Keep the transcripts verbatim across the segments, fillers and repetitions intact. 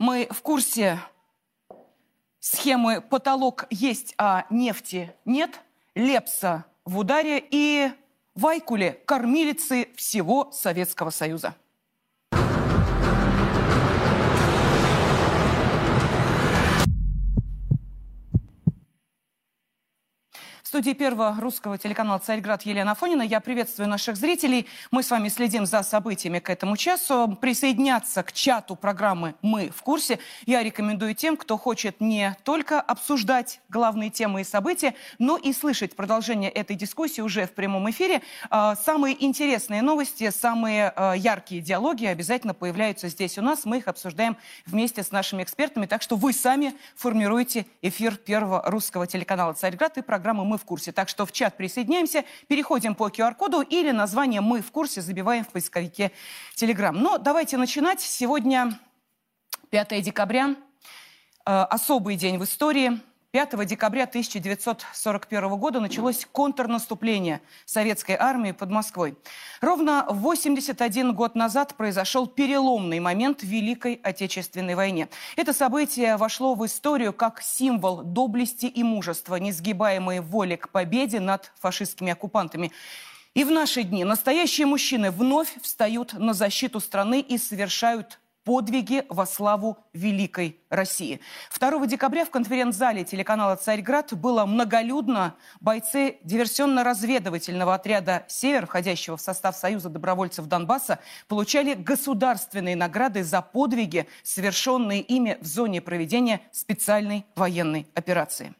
Мы в курсе схемы «Потолок есть, а нефти нет», Лепса в ударе и Вайкуле – кормилицы всего Советского Союза. В студии Первого русского телеканала «Царьград» Елена Афонина. Я приветствую наших зрителей. Мы с вами следим за событиями к этому часу. Присоединяться к чату программы «Мы в курсе» я рекомендую тем, кто хочет не только обсуждать главные темы и события, но и слышать продолжение этой дискуссии уже в прямом эфире. Самые интересные новости, самые яркие диалоги обязательно появляются здесь у нас. Мы их обсуждаем вместе с нашими экспертами. Так что вы сами формируете эфир Первого русского телеканала «Царьград» и программы «Мы в курсе». Так что в чат присоединяемся, переходим по ку ар коду или название «Мы в курсе» забиваем в поисковике Telegram. Но давайте начинать. Сегодня пятое декабря, э, особый день в истории. пятого декабря тысяча девятьсот сорок первого года началось контрнаступление советской армии под Москвой. Ровно восемьдесят один год назад произошел переломный момент в Великой Отечественной войне. Это событие вошло в историю как символ доблести и мужества, несгибаемой воли к победе над фашистскими оккупантами. И в наши дни настоящие мужчины вновь встают на защиту страны и совершают подвиги во славу Великой России. второго декабря в конференц-зале телеканала «Царьград» было многолюдно. Бойцы диверсионно-разведывательного отряда «Север», входящего в состав Союза добровольцев Донбасса, получали государственные награды за подвиги, совершенные ими в зоне проведения специальной военной операции.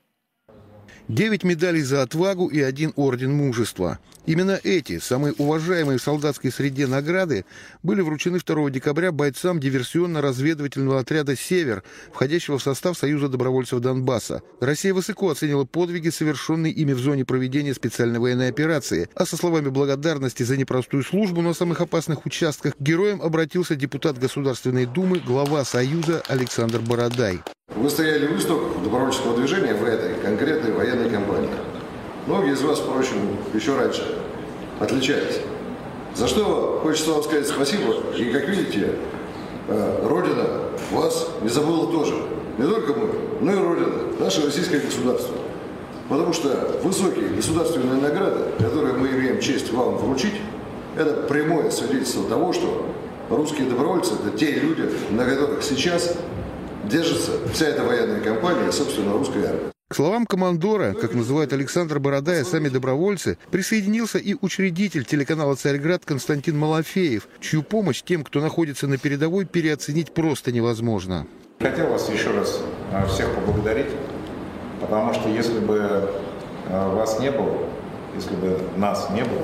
Девять медалей за отвагу и один орден мужества. Именно эти, самые уважаемые в солдатской среде награды, были вручены второго декабря бойцам диверсионно-разведывательного отряда «Север», входящего в состав Союза добровольцев Донбасса. Россия высоко оценила подвиги, совершенные ими в зоне проведения специальной военной операции. А со словами благодарности за непростую службу на самых опасных участках к героям обратился депутат Государственной Думы, глава Союза Александр Бородай. Вы стояли у истоков добровольческого движения в этой конкретной военной кампании. Многие из вас, впрочем, еще раньше отличались. За что хочется вам сказать спасибо. И, как видите, Родина вас не забыла тоже. Не только мы, но и Родина, наше российское государство. Потому что высокие государственные награды, которые мы имеем честь вам вручить, это прямое свидетельство того, что русские добровольцы – это те люди, на которых сейчас держится вся эта военная кампания, собственно, русская армия. К словам командора, как называют Александра Бородая, сами добровольцы, присоединился и учредитель телеканала «Царьград» Константин Малафеев, чью помощь тем, кто находится на передовой, переоценить просто невозможно. Хотел вас еще раз всех поблагодарить, потому что если бы вас не было, если бы нас не было,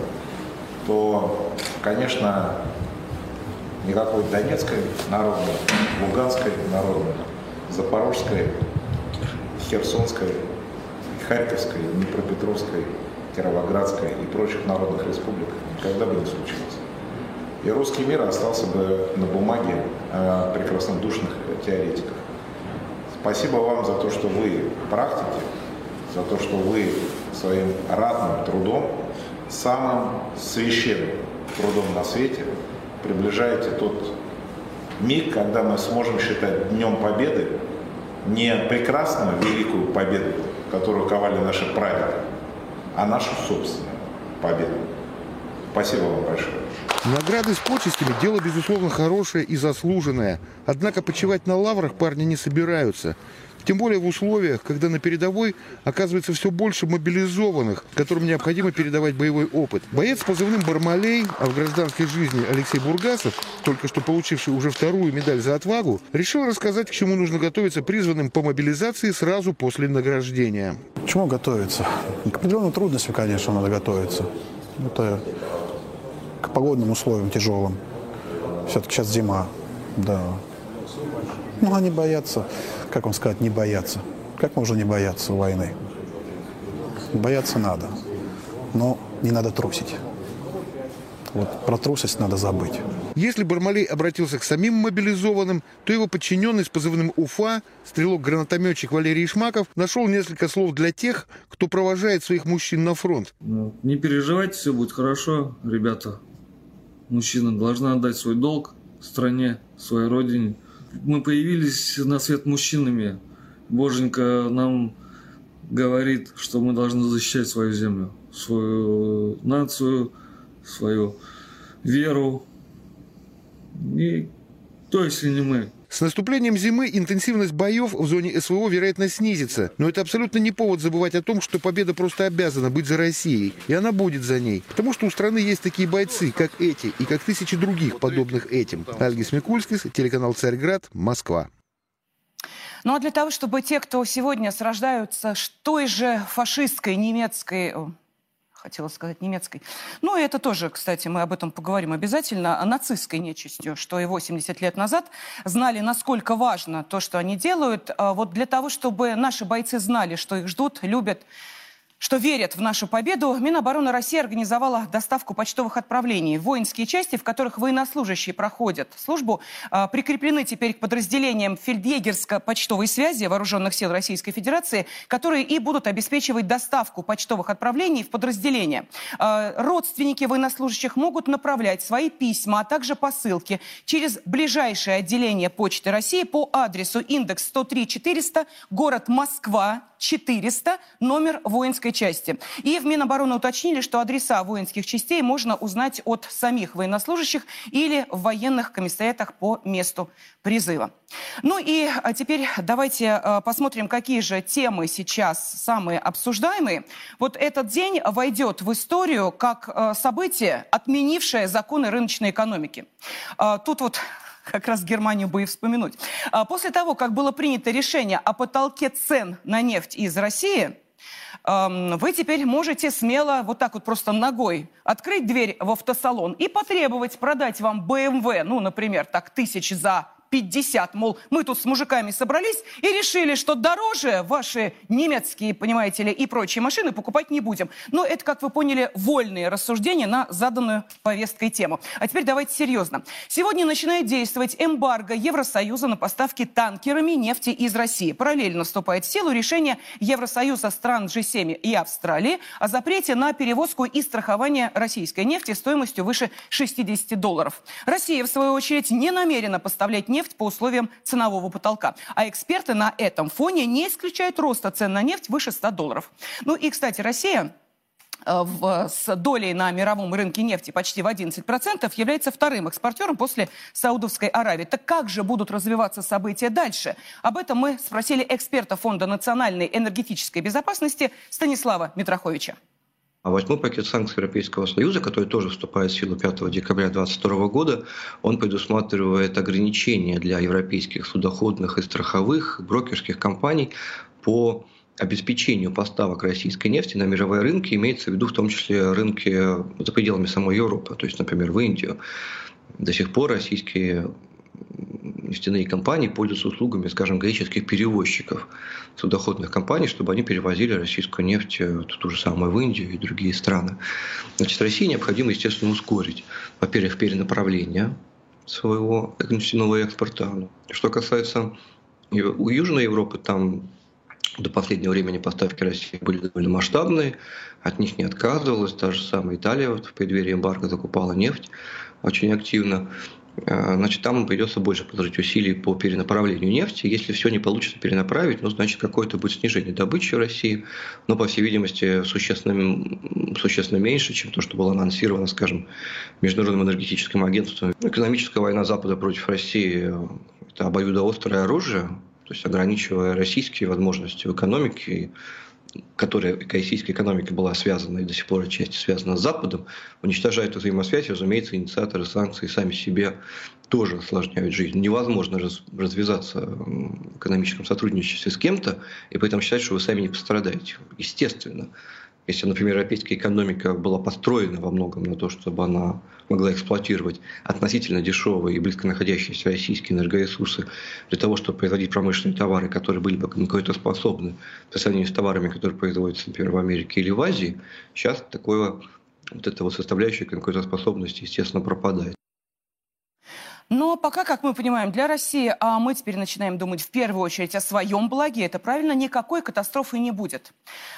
то, конечно, никакой Донецкой народной, Луганской народной, Запорожской, Херсонской, Харьковской, Днепропетровской, Кировоградской и прочих народных республик никогда бы не случилось. И русский мир остался бы на бумаге прекраснодушных теоретиков. Спасибо вам за то, что вы практики, за то, что вы своим ратным трудом, самым священным трудом на свете, приближаете тот миг, когда мы сможем считать Днем Победы не прекрасную великую победу, которую ковали наши прадеды, а нашу собственную победу. Спасибо вам большое. Награды с почестями – дело, безусловно, хорошее и заслуженное. Однако почивать на лаврах парни не собираются. Тем более в условиях, когда на передовой оказывается все больше мобилизованных, которым необходимо передавать боевой опыт. Боец с позывным «Бармалей», а в гражданской жизни Алексей Бургасов, только что получивший уже вторую медаль за отвагу, решил рассказать, к чему нужно готовиться призванным по мобилизации сразу после награждения. К чему готовиться? К определенным трудностям, конечно, надо готовиться. Это к погодным условиям тяжелым. Все-таки сейчас зима, да. Ну, они боятся, как вам сказать, не боятся. Как можно не бояться войны? Бояться надо, но не надо трусить. Вот про трусость надо забыть. Если Бармалей обратился к самим мобилизованным, то его подчиненный с позывным «Уфа», стрелок-гранатометчик Валерий Шмаков, нашел несколько слов для тех, кто провожает своих мужчин на фронт. Не переживайте, все будет хорошо, ребята. Мужчина должна отдать свой долг стране, своей родине. мы появились на свет мужчинами. Боженька нам говорит, что мы должны защищать свою землю, свою нацию, свою веру. И то, если не мы. С наступлением зимы интенсивность боев в зоне СВО, вероятно, снизится. Но это абсолютно не повод забывать о том, что победа просто обязана быть за Россией. И она будет за ней. Потому что у страны есть такие бойцы, как эти, и как тысячи других, подобных этим. Альгис Микульский, телеканал «Царьград», Москва. Ну а для того, чтобы те, кто сегодня сражаются с той же фашистской немецкой... хотела сказать немецкой. Ну, и это тоже, кстати, мы об этом поговорим обязательно, о нацистской нечистью, что и восемьдесят лет назад знали, насколько важно то, что они делают. Вот для того, чтобы наши бойцы знали, что их ждут, любят, что верят в нашу победу, Минобороны России организовала доставку почтовых отправлений. Воинские части, в которых военнослужащие проходят службу, прикреплены теперь к подразделениям фельдъегерско-почтовой связи Вооруженных сил Российской Федерации, которые и будут обеспечивать доставку почтовых отправлений в подразделения. Родственники военнослужащих могут направлять свои письма, а также посылки через ближайшее отделение Почты России по адресу индекс сто три четыреста, город Москва, четыреста, номер воинской части. И в Минобороны уточнили, что адреса воинских частей можно узнать от самих военнослужащих или в военных комиссариатах по месту призыва. Ну и теперь давайте посмотрим, какие же темы сейчас самые обсуждаемые. Вот этот день войдет в историю как событие, отменившее законы рыночной экономики. Тут вот... Как раз Германию бы и вспомянуть. После того, как было принято решение о потолке цен на нефть из России, вы теперь можете смело вот так вот просто ногой открыть дверь в автосалон и потребовать продать вам бэ эм вэ, ну, например, так, тысяч за пятьдесят. Мол, мы тут с мужиками собрались и решили, что дороже ваши немецкие, понимаете ли, и прочие машины покупать не будем. Но это, как вы поняли, вольные рассуждения на заданную повесткой тему. А теперь давайте серьезно. Сегодня начинает действовать эмбарго Евросоюза на поставки танкерами нефти из России. Параллельно вступает в силу решение Евросоюза стран джи семь и Австралии о запрете на перевозку и страхование российской нефти стоимостью выше шестидесяти долларов. Россия, в свою очередь, не намерена поставлять нефть нефть по условиям ценового потолка. А эксперты на этом фоне не исключают роста цен на нефть выше ста долларов. Ну и, кстати, Россия... В, с долей на мировом рынке нефти почти в одиннадцать процентов, является вторым экспортером после Саудовской Аравии. Так как же будут развиваться события дальше? Об этом мы спросили эксперта Фонда национальной энергетической безопасности Станислава Митроховича. А восьмой пакет санкций Европейского Союза, который тоже вступает в силу пятого декабря две тысячи двадцать второго года, он предусматривает ограничения для европейских судоходных и страховых брокерских компаний по обеспечению поставок российской нефти на мировые рынки, имеется в виду в том числе рынки за пределами самой Европы, то есть, например, в Индию. До сих пор российские нефтяные компании пользуются услугами, скажем, греческих перевозчиков судоходных компаний, чтобы они перевозили российскую нефть, ту же самую, в Индию и другие страны. Значит, России необходимо, естественно, ускорить, во-первых, перенаправление своего нефтяного экспорта. Что касается у Южной Европы, там до последнего времени поставки России были довольно масштабные, от них не отказывалась. Та же самая Италия вот в преддверии эмбарго закупала нефть очень активно. Значит, там придется больше приложить усилий по перенаправлению нефти. Если все не получится перенаправить, ну, значит, какое-то будет снижение добычи в России, но, по всей видимости, существенно, существенно меньше, чем то, что было анонсировано, скажем, Международным энергетическим агентством. Экономическая война Запада против России – это обоюдоострое оружие, то есть ограничивая российские возможности в экономике, которая российская экономика была связана и до сих пор отчасти связана с Западом, уничтожая эту взаимосвязь, разумеется, инициаторы санкций сами себе тоже осложняют жизнь. Невозможно развязаться в экономическом сотрудничестве с кем-то и при этом считать, что вы сами не пострадаете. Естественно, если, например, европейская экономика была построена во многом на то, чтобы она могла эксплуатировать относительно дешевые и близко находящиеся российские энергоресурсы для того, чтобы производить промышленные товары, которые были бы конкурентоспособны по сравнению с товарами, которые производятся, например, в Америке или в Азии, сейчас такое, вот эта вот составляющая конкурентоспособности, естественно, пропадает. Но пока, как мы понимаем, для России, а мы теперь начинаем думать в первую очередь о своем благе, это правильно, никакой катастрофы не будет.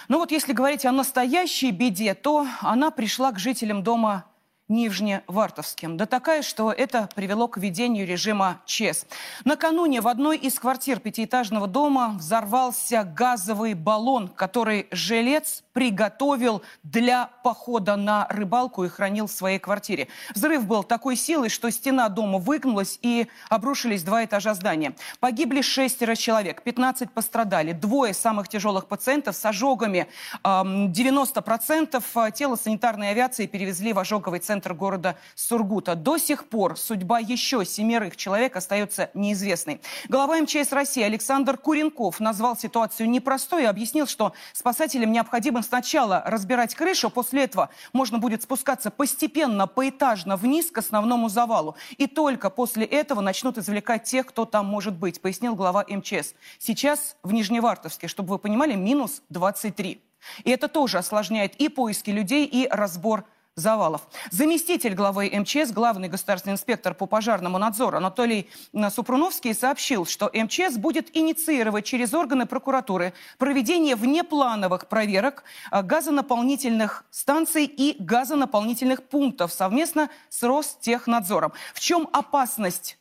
Но вот если говорить о настоящей беде, то она пришла к жителям дома Нижневартовским. Да такая, что это привело к введению режима ЧС. Накануне в одной из квартир пятиэтажного дома взорвался газовый баллон, который жилец приготовил для похода на рыбалку и хранил в своей квартире. Взрыв был такой силы, что стена дома выгнулась и обрушились два этажа здания. Погибли шестеро человек, пятнадцать пострадали. Двое самых тяжелых пациентов с ожогами. девяносто процентов тела санитарной авиации перевезли в ожоговый центр города Сургута. До сих пор судьба еще семерых человек остается неизвестной. Глава МЧС России Александр Куренков назвал ситуацию непростой и объяснил, что спасателям необходимо сначала разбирать крышу, после этого можно будет спускаться постепенно, поэтажно вниз к основному завалу. И только после этого начнут извлекать тех, кто там может быть, пояснил глава МЧС. Сейчас в Нижневартовске, чтобы вы понимали, минус двадцать три. И это тоже осложняет и поиски людей, и разбор завалов. Заместитель главы МЧС, главный государственный инспектор по пожарному надзору Анатолий Супруновский сообщил, что МЧС будет инициировать через органы прокуратуры проведение внеплановых проверок газонаполнительных станций и газонаполнительных пунктов совместно с Ростехнадзором. В чем опасность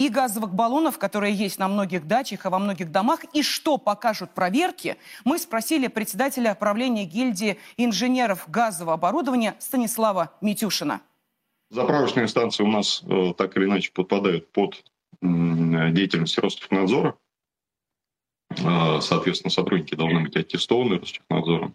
и газовых баллонов, которые есть на многих дачах и во многих домах, и что покажут проверки, мы спросили председателя правления гильдии инженеров газового оборудования Станислава Митюшина. Заправочные станции у нас э, так или иначе подпадают под э, деятельность Ростехнадзора. Э, соответственно, сотрудники должны быть аттестованы Ростехнадзором.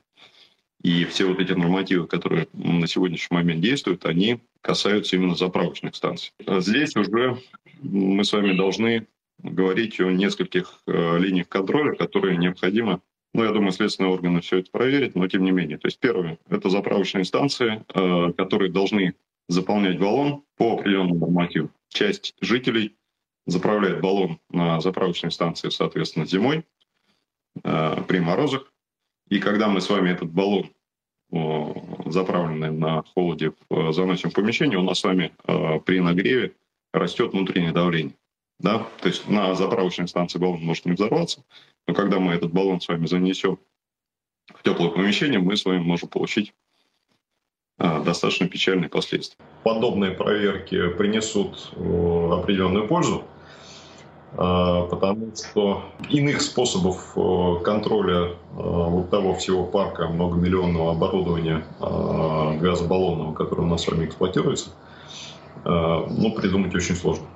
И все вот эти нормативы, которые на сегодняшний момент действуют, они касаются именно заправочных станций. Здесь уже мы с вами должны говорить о нескольких э, линиях контроля, которые необходимо. Ну, я думаю, следственные органы все это проверят, но тем не менее. То есть первое – это заправочные станции, э, которые должны заполнять баллон по определенному нормативу. Часть жителей заправляет баллон на заправочной станции, соответственно, зимой, э, при морозах. И когда мы с вами этот баллон, заправленный на холоде, заносим в помещение, у нас с вами при нагреве растет внутреннее давление. Да? То есть на заправочной станции баллон может не взорваться, но когда мы этот баллон с вами занесем в теплое помещение, мы с вами можем получить достаточно печальные последствия. Подобные проверки принесут определенную пользу, потому что иных способов контроля вот того всего парка многомиллионного оборудования газобаллонного, которое у нас с вами эксплуатируется, ну, придумать очень сложно.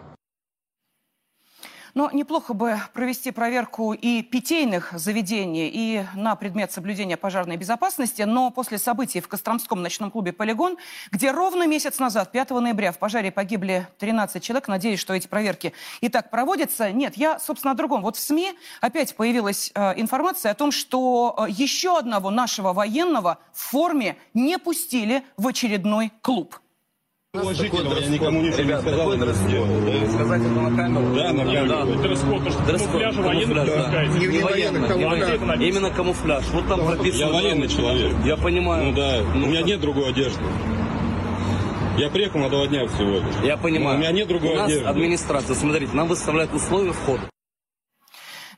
Но неплохо бы провести проверку и питейных заведений, и на предмет соблюдения пожарной безопасности. Но после событий в Костромском ночном клубе «Полигон», где ровно месяц назад, пятого ноября, в пожаре погибли тринадцать человек, надеюсь, что эти проверки и так проводятся. Нет, я, собственно, о другом. Вот в СМИ опять появилась э, информация о том, что еще одного нашего военного в форме не пустили в очередной клуб. Уважительно, я никому ничего не сказал. Ребята, такой сказать это на камеру? Да, на камеру. Дресс-код, потому что камуфляж военных не пускаете. Не военный, именно камуфляж. Вот там прописано. Я военный человек. Я понимаю. Ну да, у меня нет другой одежды. Я приехал на два дня всего лишь. Я понимаю. У меня нет другой одежды. У нас администрация, смотрите, нам выставляют условия входа.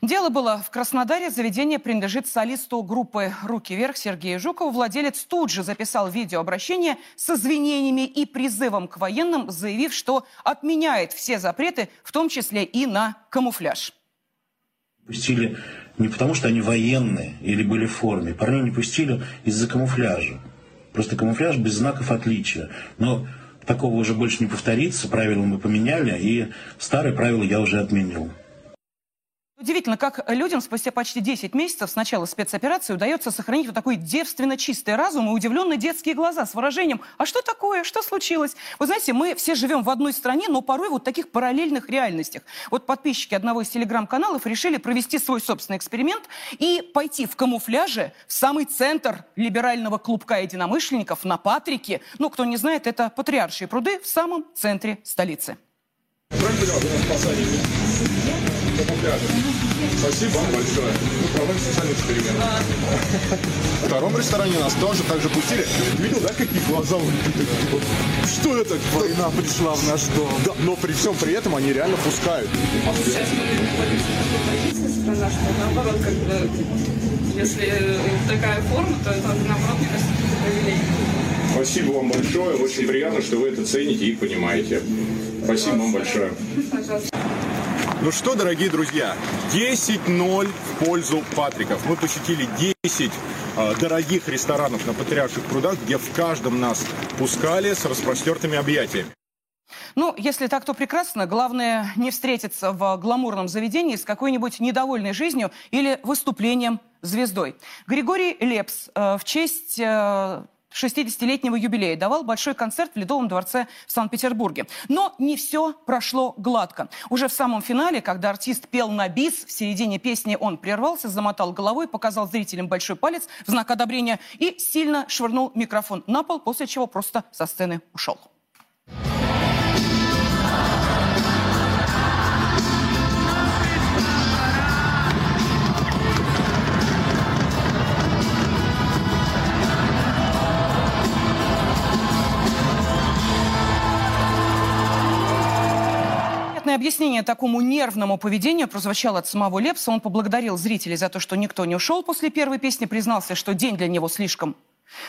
Дело было в Краснодаре. Заведение принадлежит солисту группы «Руки вверх» Сергею Жукову. Владелец тут же записал видеообращение с извинениями и призывом к военным, заявив, что отменяет все запреты, в том числе и на камуфляж. Пустили не потому, что они военные или были в форме. Парней не пустили из-за камуфляжа. Просто камуфляж без знаков отличия. Но такого уже больше не повторится. Правила мы поменяли, и старые правила я уже отменил. Удивительно, как людям спустя почти десять месяцев с начала спецоперации удается сохранить вот такой девственно чистый разум и удивленные детские глаза с выражением «А что такое? Что случилось?». Вы знаете, мы все живем в одной стране, но порой вот в таких параллельных реальностях. Вот подписчики одного из телеграм-каналов решили провести свой собственный эксперимент и пойти в камуфляже в самый центр либерального клубка единомышленников на Патрике. Ну, кто не знает, это Патриаршие пруды в самом центре столицы. Спасибо вам большое. Мы проводим социальный эксперимент. В втором ресторане нас тоже так же пустили. Видел, да, какие глаза у них? Что это? Война пришла в наш дом. Да, но при всем при этом они реально пускают. А вот сейчас мы говорим, что наоборот, когда, если такая форма, то это наоборот не растет. Спасибо вам большое. Очень приятно, что вы это цените и понимаете. Спасибо вам большое. Ну что, дорогие друзья, десять ноль в пользу Патриков. Мы посетили десять э, дорогих ресторанов на Патриарших прудах, где в каждом нас пускали с распростертыми объятиями. Ну, если так, то прекрасно. Главное, не встретиться в гламурном заведении с какой-нибудь недовольной жизнью или выступлением звездой. Григорий Лепс э, в честь... Э, шестидесятилетнего юбилея давал большой концерт в Ледовом дворце в Санкт-Петербурге. Но не все прошло гладко. Уже в самом финале, когда артист пел на бис, в середине песни он прервался, замотал головой, показал зрителям большой палец в знак одобрения и сильно швырнул микрофон на пол, после чего просто со сцены ушел. Объяснение такому нервному поведению прозвучало от самого Лепса. Он поблагодарил зрителей за то, что никто не ушел после первой песни, признался, что день для него слишком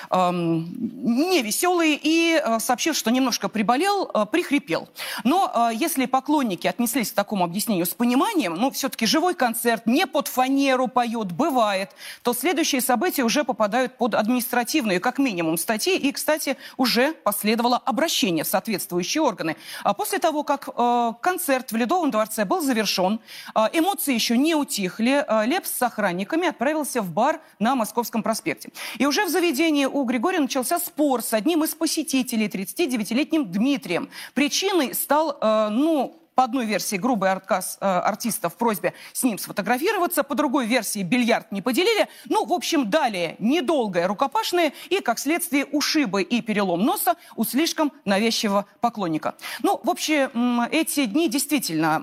эм, невеселый и э, сообщил, что немножко приболел, э, прихрипел. Но э, если поклонники отнеслись к такому объяснению с пониманием, ну, все-таки живой концерт, не под фанеру поет, бывает, то следующие события уже попадают под административную, как минимум, статьи. И, кстати, уже последовало обращение в соответствующие органы. А после того, как э, концерт в Ледовом дворце был завершен, э, эмоции еще не утихли, э, Лепс с охранниками отправился в бар на Московском проспекте. И уже в заведении у Григория начался спор с одним из посетителей, тридцатидевятилетним Дмитрием. Причиной стал, э, ну... по одной версии грубый отказ э, артиста в просьбе с ним сфотографироваться, по другой версии бильярд не поделили. Ну, в общем, далее недолгое рукопашное и, как следствие, ушибы и перелом носа у слишком навязчивого поклонника. Ну, в общем, эти дни действительно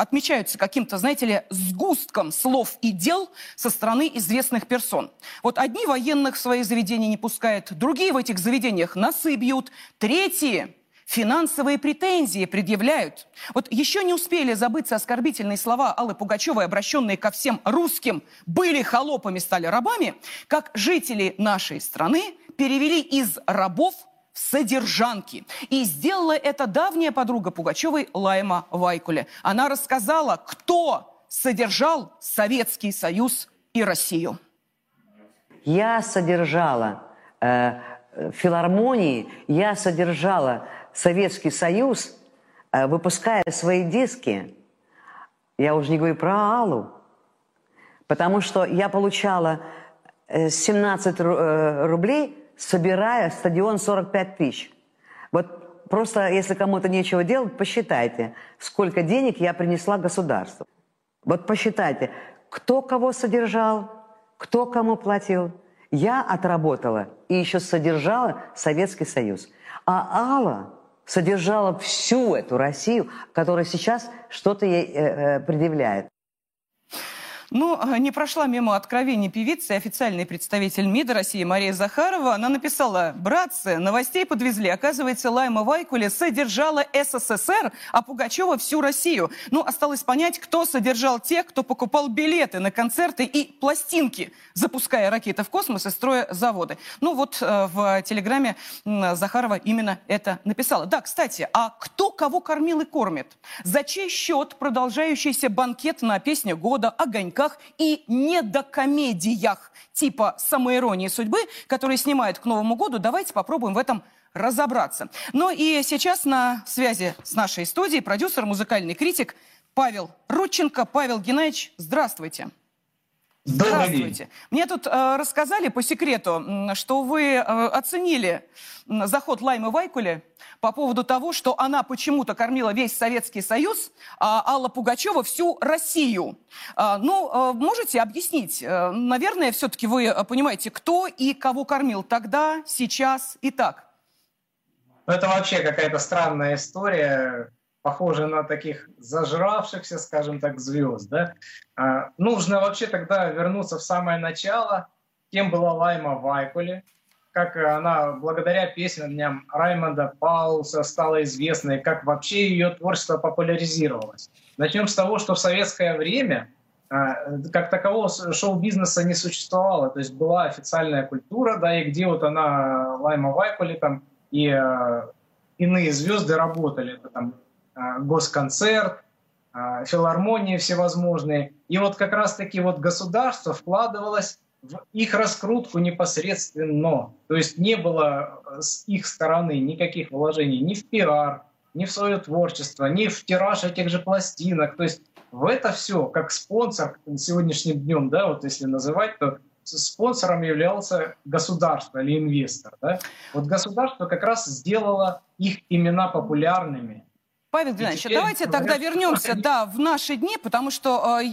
отмечаются каким-то, знаете ли, сгустком слов и дел со стороны известных персон. Вот одни военных в свои заведения не пускают, другие в этих заведениях носы бьют, третьи... финансовые претензии предъявляют. Вот еще не успели забыться оскорбительные слова Аллы Пугачевой, обращенные ко всем русским, были холопами, стали рабами, как жители нашей страны перевели из рабов в содержанки. И сделала это давняя подруга Пугачевой Лайма Вайкуле. Она рассказала, кто содержал Советский Союз и Россию. Я содержала э, филармонии, я содержала Советский Союз, выпуская свои диски, я уже не говорю про Аллу, потому что я получала семнадцать рублей, собирая стадион сорок пять тысяч. Вот просто, если кому-то нечего делать, посчитайте, сколько денег я принесла государству. Вот посчитайте, кто кого содержал, кто кому платил. Я отработала и еще содержала Советский Союз. А Алла содержала всю эту Россию, которая сейчас что-то ей э, предъявляет. Ну, не прошла мимо откровений певицы, официальный представитель МИДа России Мария Захарова. Она написала: братцы, новостей подвезли. Оказывается, Лайма Вайкуле содержала СССР, а Пугачева всю Россию. Ну, осталось понять, кто содержал тех, кто покупал билеты на концерты и пластинки, запуская ракеты в космос и строя заводы. Ну, вот в телеграмме Захарова именно это написала. Да, кстати, а кто кого кормил и кормит? За чей счет продолжающийся банкет на песню года, огонька и недокомедиях типа самоиронии судьбы, которые снимают к Новому году? Давайте попробуем в этом разобраться. Ну и сейчас на связи с нашей студией продюсер, музыкальный критик Павел Рудченко. Павел Геннадьевич, здравствуйте. Здравствуйте. Мне тут э, рассказали по секрету, что вы э, оценили заход Лаймы Вайкуле по поводу того, что она почему-то кормила весь Советский Союз, а Алла Пугачева всю Россию. А, ну, э, можете объяснить? Э, наверное, все-таки вы понимаете, кто и кого кормил тогда, сейчас и так. Это вообще какая-то странная история, похоже на таких зажравшихся, скажем так, звезд. Да? А, нужно вообще тогда вернуться в самое начало, кем была Лайма Вайкуле, как она благодаря песням Раймонда Паулса стала известной, как вообще ее творчество популяризировалось. Начнем с того, что в советское время как такового шоу-бизнеса не существовало. То есть была официальная культура, да, и где вот она, Лайма Вайкуле там, и э, иные звезды работали. Это там э, госконцерт, э, филармонии всевозможные. И вот как раз-таки вот государство вкладывалось в их раскрутку непосредственно. То есть не было с их стороны никаких вложений ни в пиар, ни в свое творчество, ни в тираж этих же пластинок. То есть в это все, как спонсор сегодняшним днем, да, вот если называть, то спонсором являлся государство или инвестор. Да? Вот государство как раз сделало их имена популярными. Павел Геннадьевич, давайте тогда вернемся, да, в наши дни, потому что э,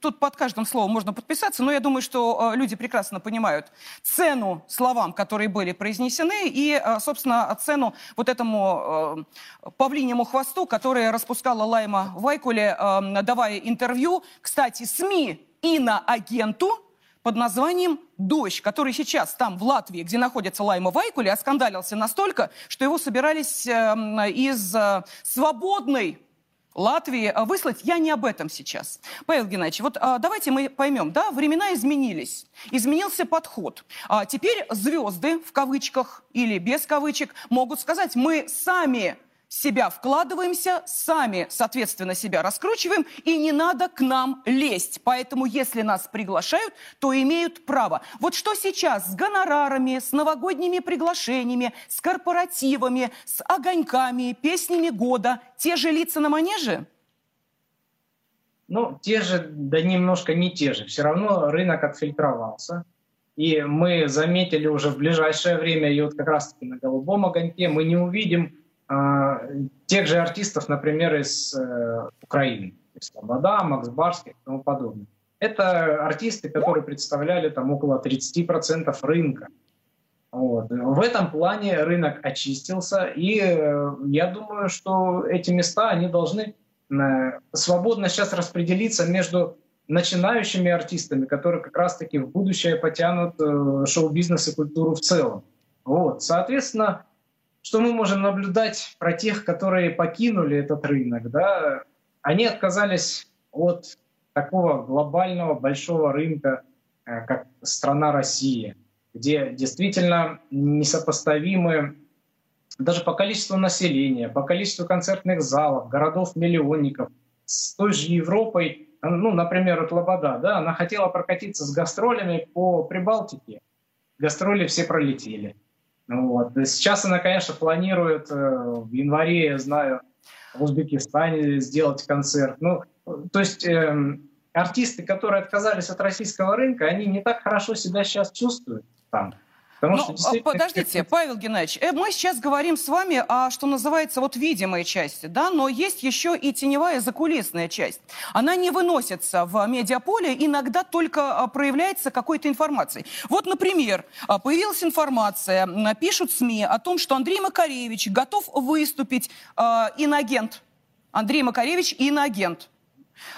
тут под каждым словом можно подписаться, но я думаю, что э, люди прекрасно понимают цену словам, которые были произнесены, и, э, собственно, цену вот этому э, павлиньему хвосту, который распускала Лайма Вайкуле, э, давая интервью, кстати, СМИ иноагенту под названием «Дождь», который сейчас там, в Латвии, где находится Лайма Вайкуле, оскандалился настолько, что его собирались из свободной Латвии выслать. Я не об этом сейчас. Павел Геннадьевич, вот давайте мы поймем, да, времена изменились, изменился подход. Теперь звезды, в кавычках или без кавычек, могут сказать: мы сами себя вкладываемся, сами, соответственно, себя раскручиваем, и не надо к нам лезть. Поэтому, если нас приглашают, то имеют право. Вот что сейчас с гонорарами, с новогодними приглашениями, с корпоративами, с огоньками, песнями года? Те же лица на манеже? Ну, те же, да немножко не те же. Все равно рынок отфильтровался. И мы заметили уже в ближайшее время, и вот как раз-таки на голубом огоньке мы не увидим тех же артистов, например, из э, Украины. То есть Лобода, Макс Барских и тому подобное. Это артисты, которые представляли там около тридцати процентов рынка. Вот. В этом плане рынок очистился, и э, я думаю, что эти места, они должны э, свободно сейчас распределиться между начинающими артистами, которые как раз-таки в будущее потянут э, шоу-бизнес и культуру в целом. Вот. Соответственно, что мы можем наблюдать про тех, которые покинули этот рынок, да? Они отказались от такого глобального большого рынка, как страна Россия, где действительно несопоставимы даже по количеству населения, по количеству концертных залов, городов-миллионников с той же Европой. Ну, например, вот Лобода, да? Она хотела прокатиться с гастролями по Прибалтике. Гастроли все пролетели. Вот. Сейчас она, конечно, планирует в январе, я знаю, в Узбекистане сделать концерт. Ну, то есть э, артисты, которые отказались от российского рынка, они не так хорошо себя сейчас чувствуют там. Потому что действительно... Подождите, Павел Геннадьевич, мы сейчас говорим с вами о, что называется, вот видимой части, да, но есть еще и теневая, закулисная часть. Она не выносится в медиаполе, иногда только проявляется какой-то информацией. Вот, например, появилась информация, пишут СМИ о том, что Андрей Макаревич готов выступить, э, иноагент. Андрей Макаревич иноагент.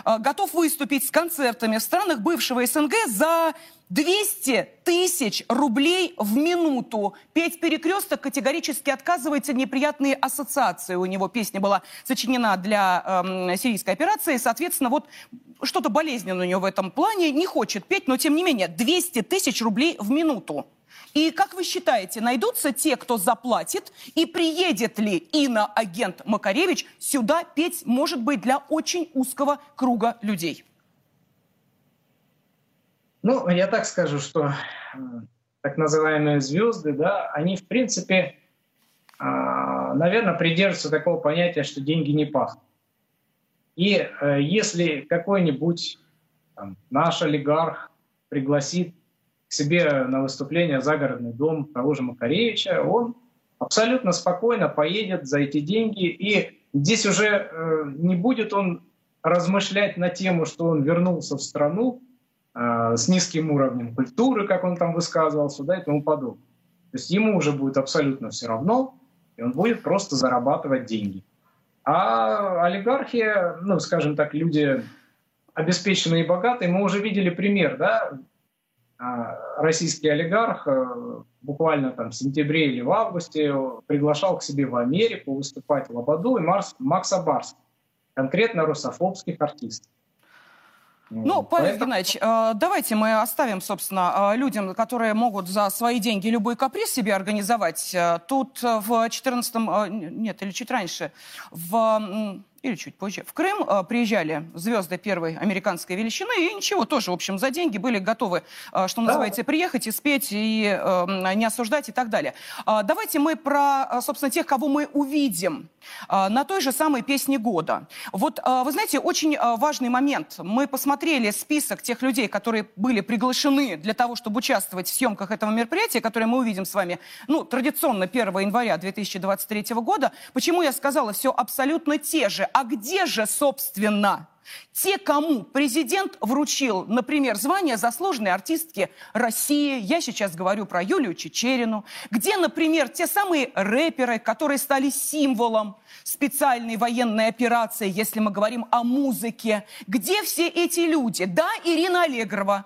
Готов выступить с концертами в странах бывшего СНГ за двести тысяч рублей в минуту. Петь «Перекресток» категорически отказывается. Неприятные ассоциации у него. Песня была сочинена для э, сирийской операции. Соответственно, вот что-то болезненное у него в этом плане. Не хочет петь, но тем не менее двести тысяч рублей в минуту. И как вы считаете, найдутся те, кто заплатит? И приедет ли иноагент Макаревич сюда петь, может быть, для очень узкого круга людей? Ну, я так скажу, что так называемые звезды, да, они, в принципе, наверное, придерживаются такого понятия, что деньги не пахнут. И если какой-нибудь там наш олигарх пригласит к себе на выступление загородный дом того же Макаревича, он абсолютно спокойно поедет за эти деньги. И здесь уже э, не будет он размышлять на тему, что он вернулся в страну э, с низким уровнем культуры, как он там высказывался, да, и тому подобное. То есть ему уже будет абсолютно все равно, и он будет просто зарабатывать деньги. А олигархия, ну, скажем так, люди обеспеченные и богатые, мы уже видели пример, да, российский олигарх буквально там в сентябре или в августе приглашал к себе в Америку выступать Лободу и Марс, Макса Барских, конкретно русофобских артистов. Ну, Павел Поэтому... Геннадьевич, давайте мы оставим, собственно, людям, которые могут за свои деньги любой каприз себе организовать. Тут в четырнадцатом, нет, или чуть раньше, в... или чуть позже, в Крым э, приезжали звезды первой американской величины, и ничего, тоже, в общем, за деньги были готовы, э, что называется, приехать и спеть, и э, не осуждать, и так далее. Э, давайте мы про, собственно, тех, кого мы увидим э, на той же самой «Песне года». Вот, э, вы знаете, очень э, важный момент. Мы посмотрели список тех людей, которые были приглашены для того, чтобы участвовать в съемках этого мероприятия, которое мы увидим с вами, ну, традиционно, первого января две тысячи двадцать третьего года. Почему я сказала все абсолютно те же? А где же, собственно, те, кому президент вручил, например, звание заслуженной артистки России, я сейчас говорю про Юлию Чичерину, где, например, те самые рэперы, которые стали символом специальной военной операции, если мы говорим о музыке, где все эти люди? Да, Ирина Аллегрова,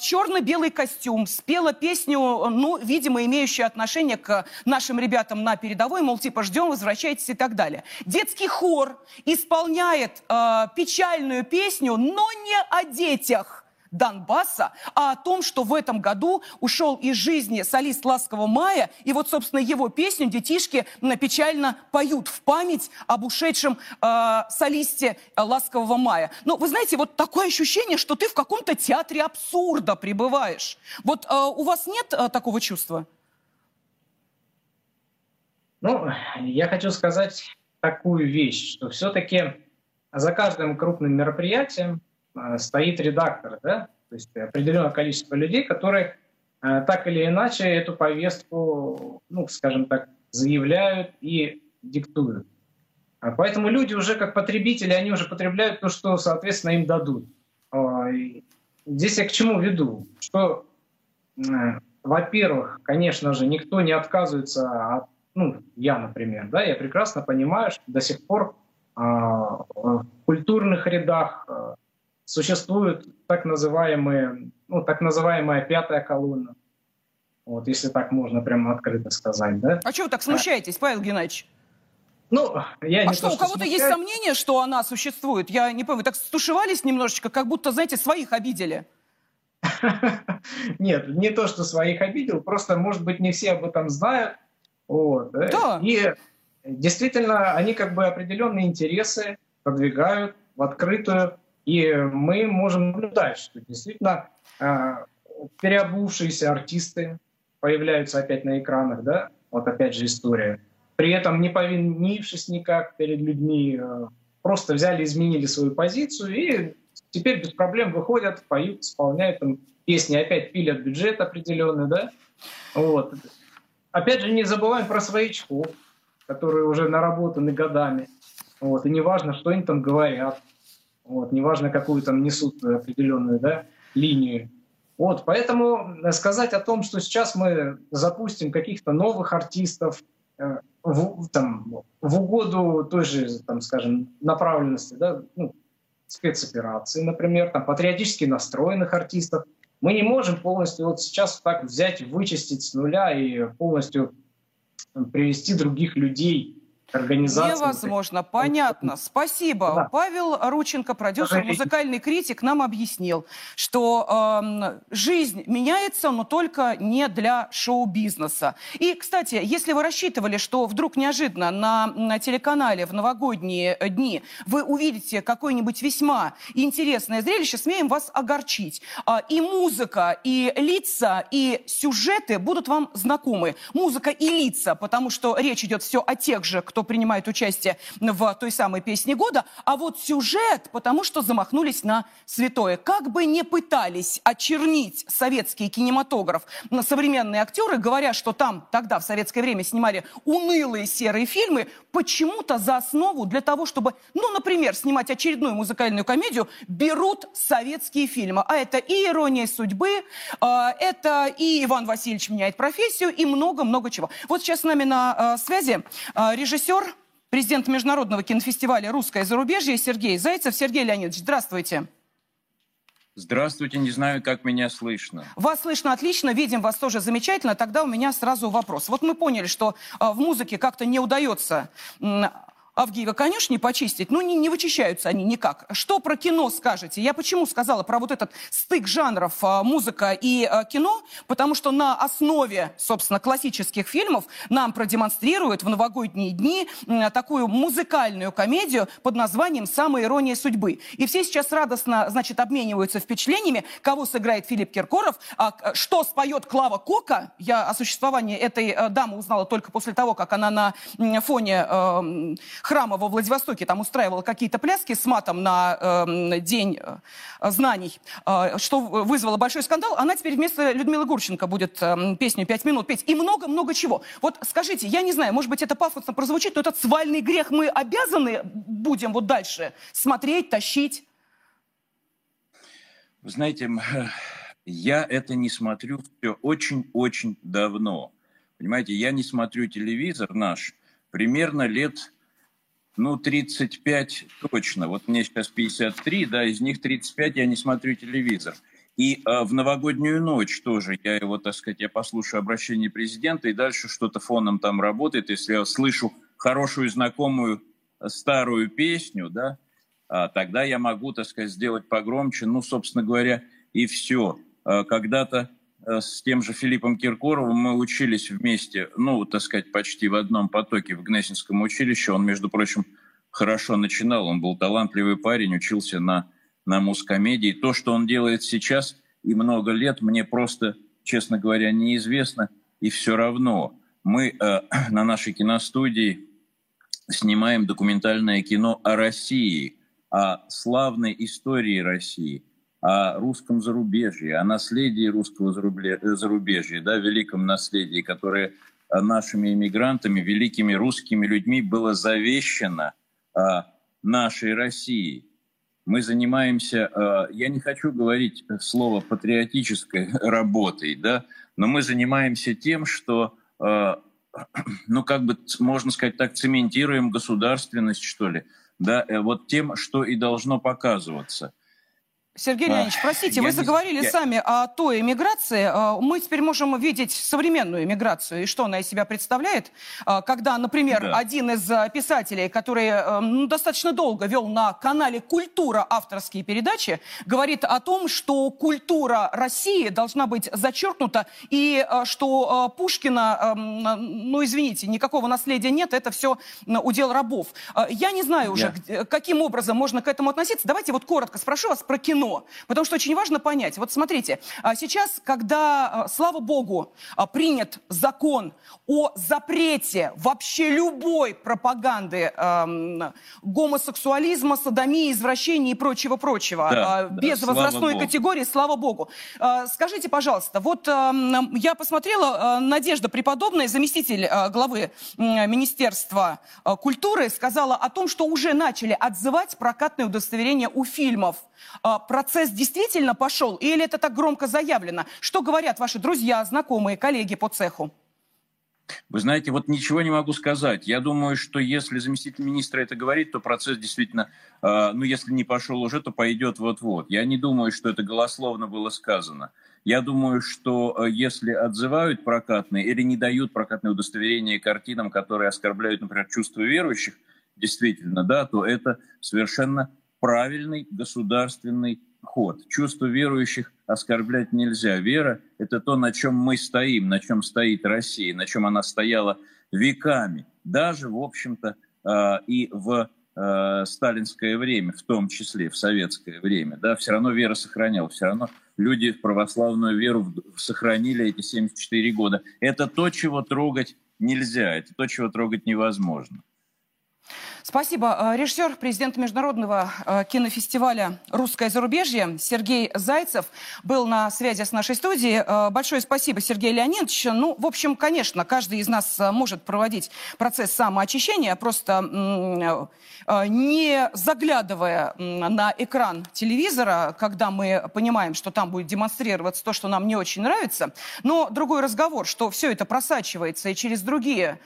черно-белый костюм, спела песню, ну, видимо, имеющую отношение к нашим ребятам на передовой, мол, типа, ждем, возвращайтесь и так далее. Детский хор исполняет э, печаль песню, но не о детях Донбасса, а о том, что в этом году ушел из жизни солист «Ласкового мая», и вот, собственно, его песню детишки печально поют в память об ушедшем э, солисте «Ласкового мая». Но вы знаете, вот такое ощущение, что ты в каком-то театре абсурда пребываешь. Вот э, у вас нет э, такого чувства? Ну, я хочу сказать такую вещь, что все-таки за каждым крупным мероприятием стоит редактор, да? То есть определенное количество людей, которые так или иначе эту повестку, ну, скажем так, заявляют и диктуют. Поэтому люди уже как потребители, они уже потребляют то, что, соответственно, им дадут. Здесь я к чему веду? Что, во-первых, конечно же, никто не отказывается от... Ну, я, например, да, я прекрасно понимаю, что до сих пор в культурных рядах существует так называемые, ну, так называемая пятая колонна. Вот, если так можно прямо открыто сказать. Да? А чего вы так смущаетесь, Павел Геннадьевич? Ну, я а не что, то, что, у кого-то смущаюсь. Есть сомнения, что она существует? Я не помню, вы так стушевались немножечко, как будто, знаете, своих обидели. Нет, не то, что своих обидел, просто, может быть, не все об этом знают. Да. Действительно, они как бы определенные интересы продвигают в открытую, и мы можем наблюдать, что действительно э, переобувшиеся артисты появляются опять на экранах, да, вот опять же история. При этом не повинившись никак перед людьми, э, просто взяли, изменили свою позицию, и теперь без проблем выходят, поют, исполняют там песни, опять пилят бюджет определенный, да. Вот. Опять же, не забываем про своячков, которые уже наработаны годами. Вот, и неважно, что они там говорят, вот, неважно, какую там несут определенную, да, линию. Вот, поэтому сказать о том, что сейчас мы запустим каких-то новых артистов э, в, там, в угоду той же, там, скажем, направленности, да, ну, спецоперации, например, там, патриотически настроенных артистов, мы не можем полностью вот сейчас так взять, вычистить с нуля и полностью привести других людей к организации. Невозможно, понятно. Спасибо. Да. Павел Рудченко, продюсер, музыкальный критик, нам объяснил, что э, жизнь меняется, но только не для шоу-бизнеса. И, кстати, если вы рассчитывали, что вдруг неожиданно на, на телеканале в новогодние дни вы увидите какое-нибудь весьма интересное зрелище, смеем вас огорчить. И музыка, и лица, и сюжеты будут вам знакомы. Музыка и лица, потому что речь идет все о тех же, кто принимает участие в той самой «Песне года», а вот сюжет, потому что замахнулись на святое. Как бы не пытались очернить советский кинематограф на современные актеры, говоря, что там тогда, в советское время, снимали унылые серые фильмы, почему-то за основу для того, чтобы, ну, например, снимать очередную музыкальную комедию, берут советские фильмы. А это и «Ирония судьбы», это и «Иван Васильевич меняет профессию», и много-много чего. Вот сейчас с нами на связи режиссер, президент Международного кинофестиваля «Русское зарубежье» Сергей Зайцев. Сергей Леонидович, здравствуйте. Здравствуйте, не знаю, как меня слышно. Вас слышно отлично, видим вас тоже замечательно. Тогда у меня сразу вопрос. Вот мы поняли, что в музыке как-то не удается Авгеева конюшни почистить, ну не, не вычищаются они никак. Что про кино скажете? Я почему сказала про вот этот стык жанров а, музыка и а, кино? Потому что на основе, собственно, классических фильмов нам продемонстрируют в новогодние дни а, такую музыкальную комедию под названием «Самая ирония судьбы». И все сейчас радостно, значит, обмениваются впечатлениями, кого сыграет Филипп Киркоров, а, что споет Клава Кока. Я о существовании этой а, дамы узнала только после того, как она на фоне а, храма во Владивостоке там устраивала какие-то пляски с матом на э, День э, знаний, э, что вызвало большой скандал. Она теперь вместо Людмилы Гурченко будет э, песню «Пять минут» петь. И много-много чего. Вот скажите, я не знаю, может быть, это пафосно прозвучит, но этот свальный грех мы обязаны будем вот дальше смотреть, тащить? Вы знаете, я это не смотрю все очень-очень давно. Понимаете, я не смотрю телевизор наш примерно лет... Ну, тридцать пять точно. Вот мне сейчас пятьдесят три, да, из них тридцать пять я не смотрю телевизор. И э, в новогоднюю ночь тоже я его, так сказать, я послушаю обращение президента, и дальше что-то фоном там работает. Если я слышу хорошую знакомую старую песню, да, э, тогда я могу, так сказать, сделать погромче. Ну, собственно говоря, и все. Э, когда-то э, с тем же Филиппом Киркоровым мы учились вместе, ну, так сказать, почти в одном потоке в Гнесинском училище. Он, между прочим, хорошо начинал. Он был талантливый парень, учился на, на музкомедии. То, что он делает сейчас и много лет, мне просто, честно говоря, неизвестно. И все равно мы э, на нашей киностудии снимаем документальное кино о России, о славной истории России, о русском зарубежье, о наследии русского зарубежья, да, великом наследии, которое нашими эмигрантами, великими русскими людьми было завещено а, нашей России. Мы занимаемся, а, я не хочу говорить слово патриотической работой, да, но мы занимаемся тем, что, а, ну, как бы, можно сказать так, цементируем государственность, что ли, да, вот тем, что и должно показываться. Сергей Леонидович, простите, вы заговорили сами о той эмиграции. Мы теперь можем видеть современную эмиграцию и что она из себя представляет. Когда, например, да. один из писателей, который ну, достаточно долго вел на канале «Культура» авторские передачи, говорит о том, что культура России должна быть зачеркнута и что Пушкина, ну извините, никакого наследия нет, это все удел рабов. Я не знаю уже, да. каким образом можно к этому относиться. Давайте вот коротко спрошу вас про кино. Потому что очень важно понять. Вот смотрите, сейчас, когда, слава богу, принят закон о запрете вообще любой пропаганды эм, гомосексуализма, содомии, извращения и прочего-прочего, да, без да, возрастной слава категории, богу. слава богу. Скажите, пожалуйста, вот эм, я посмотрела, Надежда Преподобная, заместитель э, главы э, Министерства э, культуры, сказала о том, что уже начали отзывать прокатные удостоверения у фильмов. Процесс действительно пошел, или это так громко заявлено? Что говорят ваши друзья, знакомые, коллеги по цеху? Вы знаете, вот ничего не могу сказать. Я думаю, что если заместитель министра это говорит, то процесс действительно, э, ну если не пошел уже, то пойдет вот-вот. Я не думаю, что это голословно было сказано. Я думаю, что э, если отзывают прокатные или не дают прокатные удостоверения картинам, которые оскорбляют, например, чувства верующих, действительно, да, то это совершенно... правильный государственный ход. Чувство верующих оскорблять нельзя. Вера – это то, на чем мы стоим, на чем стоит Россия, на чем она стояла веками, даже, в общем-то, и в сталинское время, в том числе в советское время. Да, все равно вера сохранялась, все равно люди православную веру сохранили эти семьдесят четыре года. Это то, чего трогать нельзя, это то, чего трогать невозможно. Спасибо. Режиссер, президент Международного кинофестиваля «Русское зарубежье» Сергей Зайцев был на связи с нашей студией. Большое спасибо, Сергей Леонидович. Ну, в общем, конечно, каждый из нас может проводить процесс самоочищения, просто не заглядывая на экран телевизора, когда мы понимаем, что там будет демонстрироваться то, что нам не очень нравится. Но другой разговор, что все это просачивается и через другие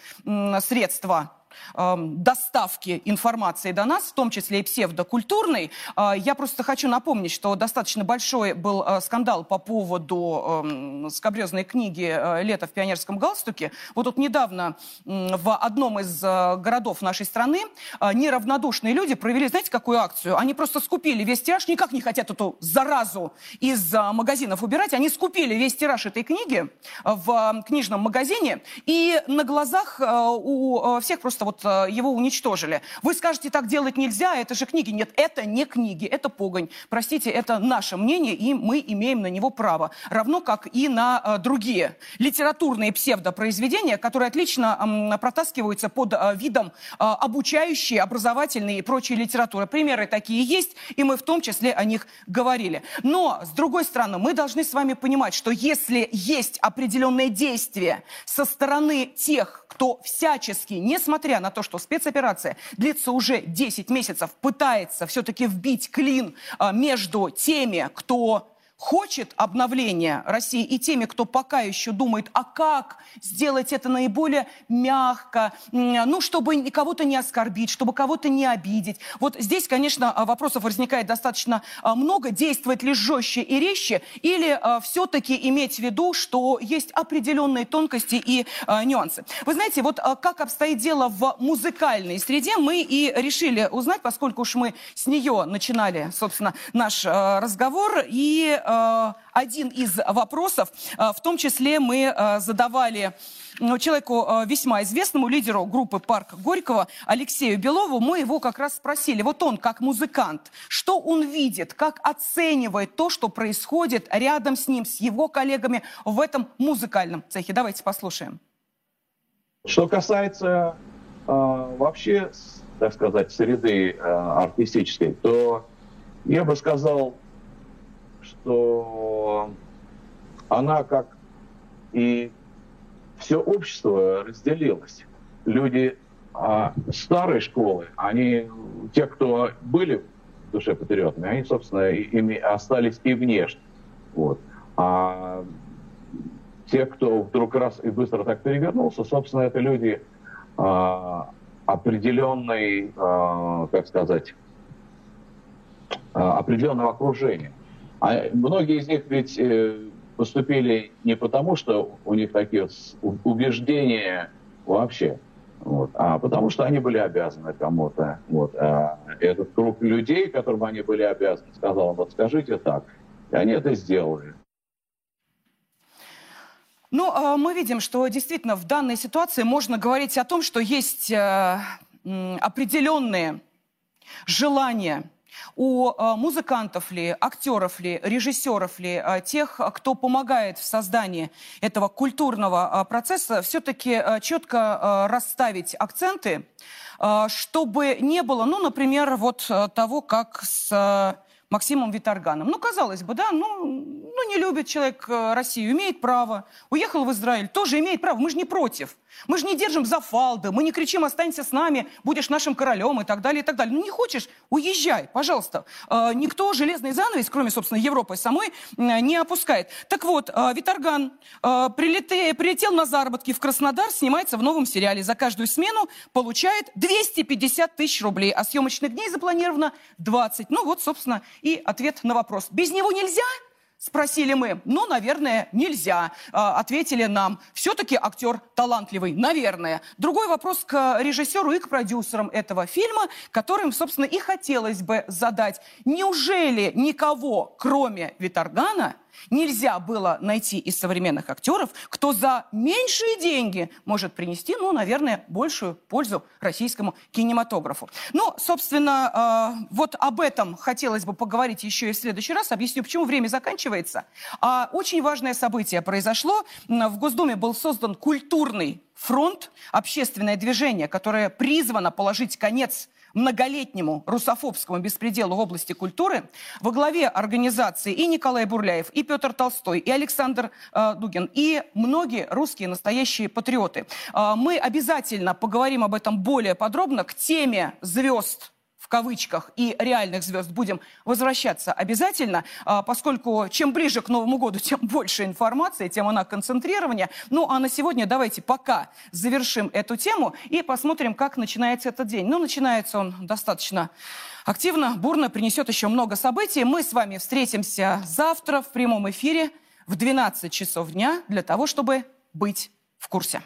средства э, доставки информации до нас, в том числе и псевдокультурной. Э, я просто хочу напомнить, что достаточно большой был э, скандал по поводу э, скабрёзной книги э, «Лето в пионерском галстуке». Вот тут недавно э, в одном из э, городов нашей страны э, неравнодушные люди провели, знаете, какую акцию? Они просто скупили весь тираж, никак не хотят эту заразу из э, магазинов убирать. Они скупили весь тираж этой книги э, в э, книжном магазине и на глазах э, у э, всех просто вот э, его уничтожили. Вы скажете, так делать нельзя, это же книги. Нет, это не книги, это погонь. Простите, это наше мнение, и мы имеем на него право. Равно как и на э, другие литературные псевдопроизведения, которые отлично э, протаскиваются под э, видом э, обучающей, образовательной и прочей литературы. Примеры такие есть, и мы в том числе о них говорили. Но, с другой стороны, мы должны с вами понимать, что если есть определенные действия со стороны тех, кто всячески, несмотря на то, что спецоперация длится уже десять месяцев, пытается все-таки вбить клин а, между теми, кто хочет обновления России, и теми, кто пока еще думает, а как сделать это наиболее мягко, ну, чтобы кого-то не оскорбить, чтобы кого-то не обидеть. Вот здесь, конечно, вопросов возникает достаточно много. Действовать ли жестче и резче, или все-таки иметь в виду, что есть определенные тонкости и нюансы. Вы знаете, вот как обстоит дело в музыкальной среде, мы и решили узнать, поскольку уж мы с нее начинали, собственно, наш разговор, и один из вопросов, в том числе мы задавали человеку весьма известному, лидеру группы «Парк Горького» Алексею Белову, мы его как раз спросили, вот он как музыкант, что он видит, как оценивает то, что происходит рядом с ним, с его коллегами в этом музыкальном цехе. Давайте послушаем. Что касается э, вообще, так сказать, среды э, артистической, то я бы сказал, что она, как и все общество, разделилась. Люди а, старой школы, они, те, кто были в душе патриотами, они, собственно, ими остались и внешне. Вот. А те, кто вдруг раз и быстро так перевернулся, собственно, это люди а, определенной, а, как сказать, а, определенного окружения. А многие из них ведь поступили не потому, что у них такие убеждения вообще, вот, а потому что они были обязаны кому-то. Вот, а этот круг людей, которым они были обязаны, сказал им, вот скажите так, и они это сделали. Ну, мы видим, что действительно в данной ситуации можно говорить о том, что есть определенные желания у музыкантов ли, актеров ли, режиссеров ли, тех, кто помогает в создании этого культурного процесса, все-таки четко расставить акценты, чтобы не было, ну, например, вот того, как с Максимом Виторганом. Ну, казалось бы, да, ну, ну, не любит человек Россию, имеет право. Уехал в Израиль, тоже имеет право. Мы же не против. Мы же не держим за фалды, мы не кричим «останься с нами, будешь нашим королем» и так далее, и так далее. Ну, не хочешь? Уезжай, пожалуйста. Э, никто железный занавес, кроме, собственно, Европы самой, э, не опускает. Так вот, э, Виторган э, прилет... прилетел на заработки в Краснодар, снимается в новом сериале. За каждую смену получает двести пятьдесят тысяч рублей, а съемочных дней запланировано двадцать. Ну, вот, собственно, и ответ на вопрос. Без него нельзя? Спросили мы. Ну, наверное, нельзя, ответили нам. Все-таки актер талантливый, наверное. Другой вопрос к режиссеру и к продюсерам этого фильма, которым, собственно, и хотелось бы задать. Неужели никого, кроме Виторгана, нельзя было найти из современных актеров, кто за меньшие деньги может принести, ну, наверное, большую пользу российскому кинематографу. Ну, собственно, э, вот об этом хотелось бы поговорить еще и в следующий раз. Объясню, почему время заканчивается. А очень важное событие произошло. В Госдуме был создан культурный фронт, общественное движение, которое призвано положить конец многолетнему русофобскому беспределу в области культуры. Во главе организации и Николай Бурляев, и Петр Толстой, и Александр э, Дугин, и многие русские настоящие патриоты. Э, мы обязательно поговорим об этом более подробно к теме звезд в кавычках, и реальных звезд будем возвращаться обязательно, поскольку чем ближе к Новому году, тем больше информации, тем она концентрирования. Ну, а на сегодня давайте пока завершим эту тему и посмотрим, как начинается этот день. Ну, начинается он достаточно активно, бурно, принесет еще много событий. Мы с вами встретимся завтра в прямом эфире в двенадцать часов дня для того, чтобы быть в курсе.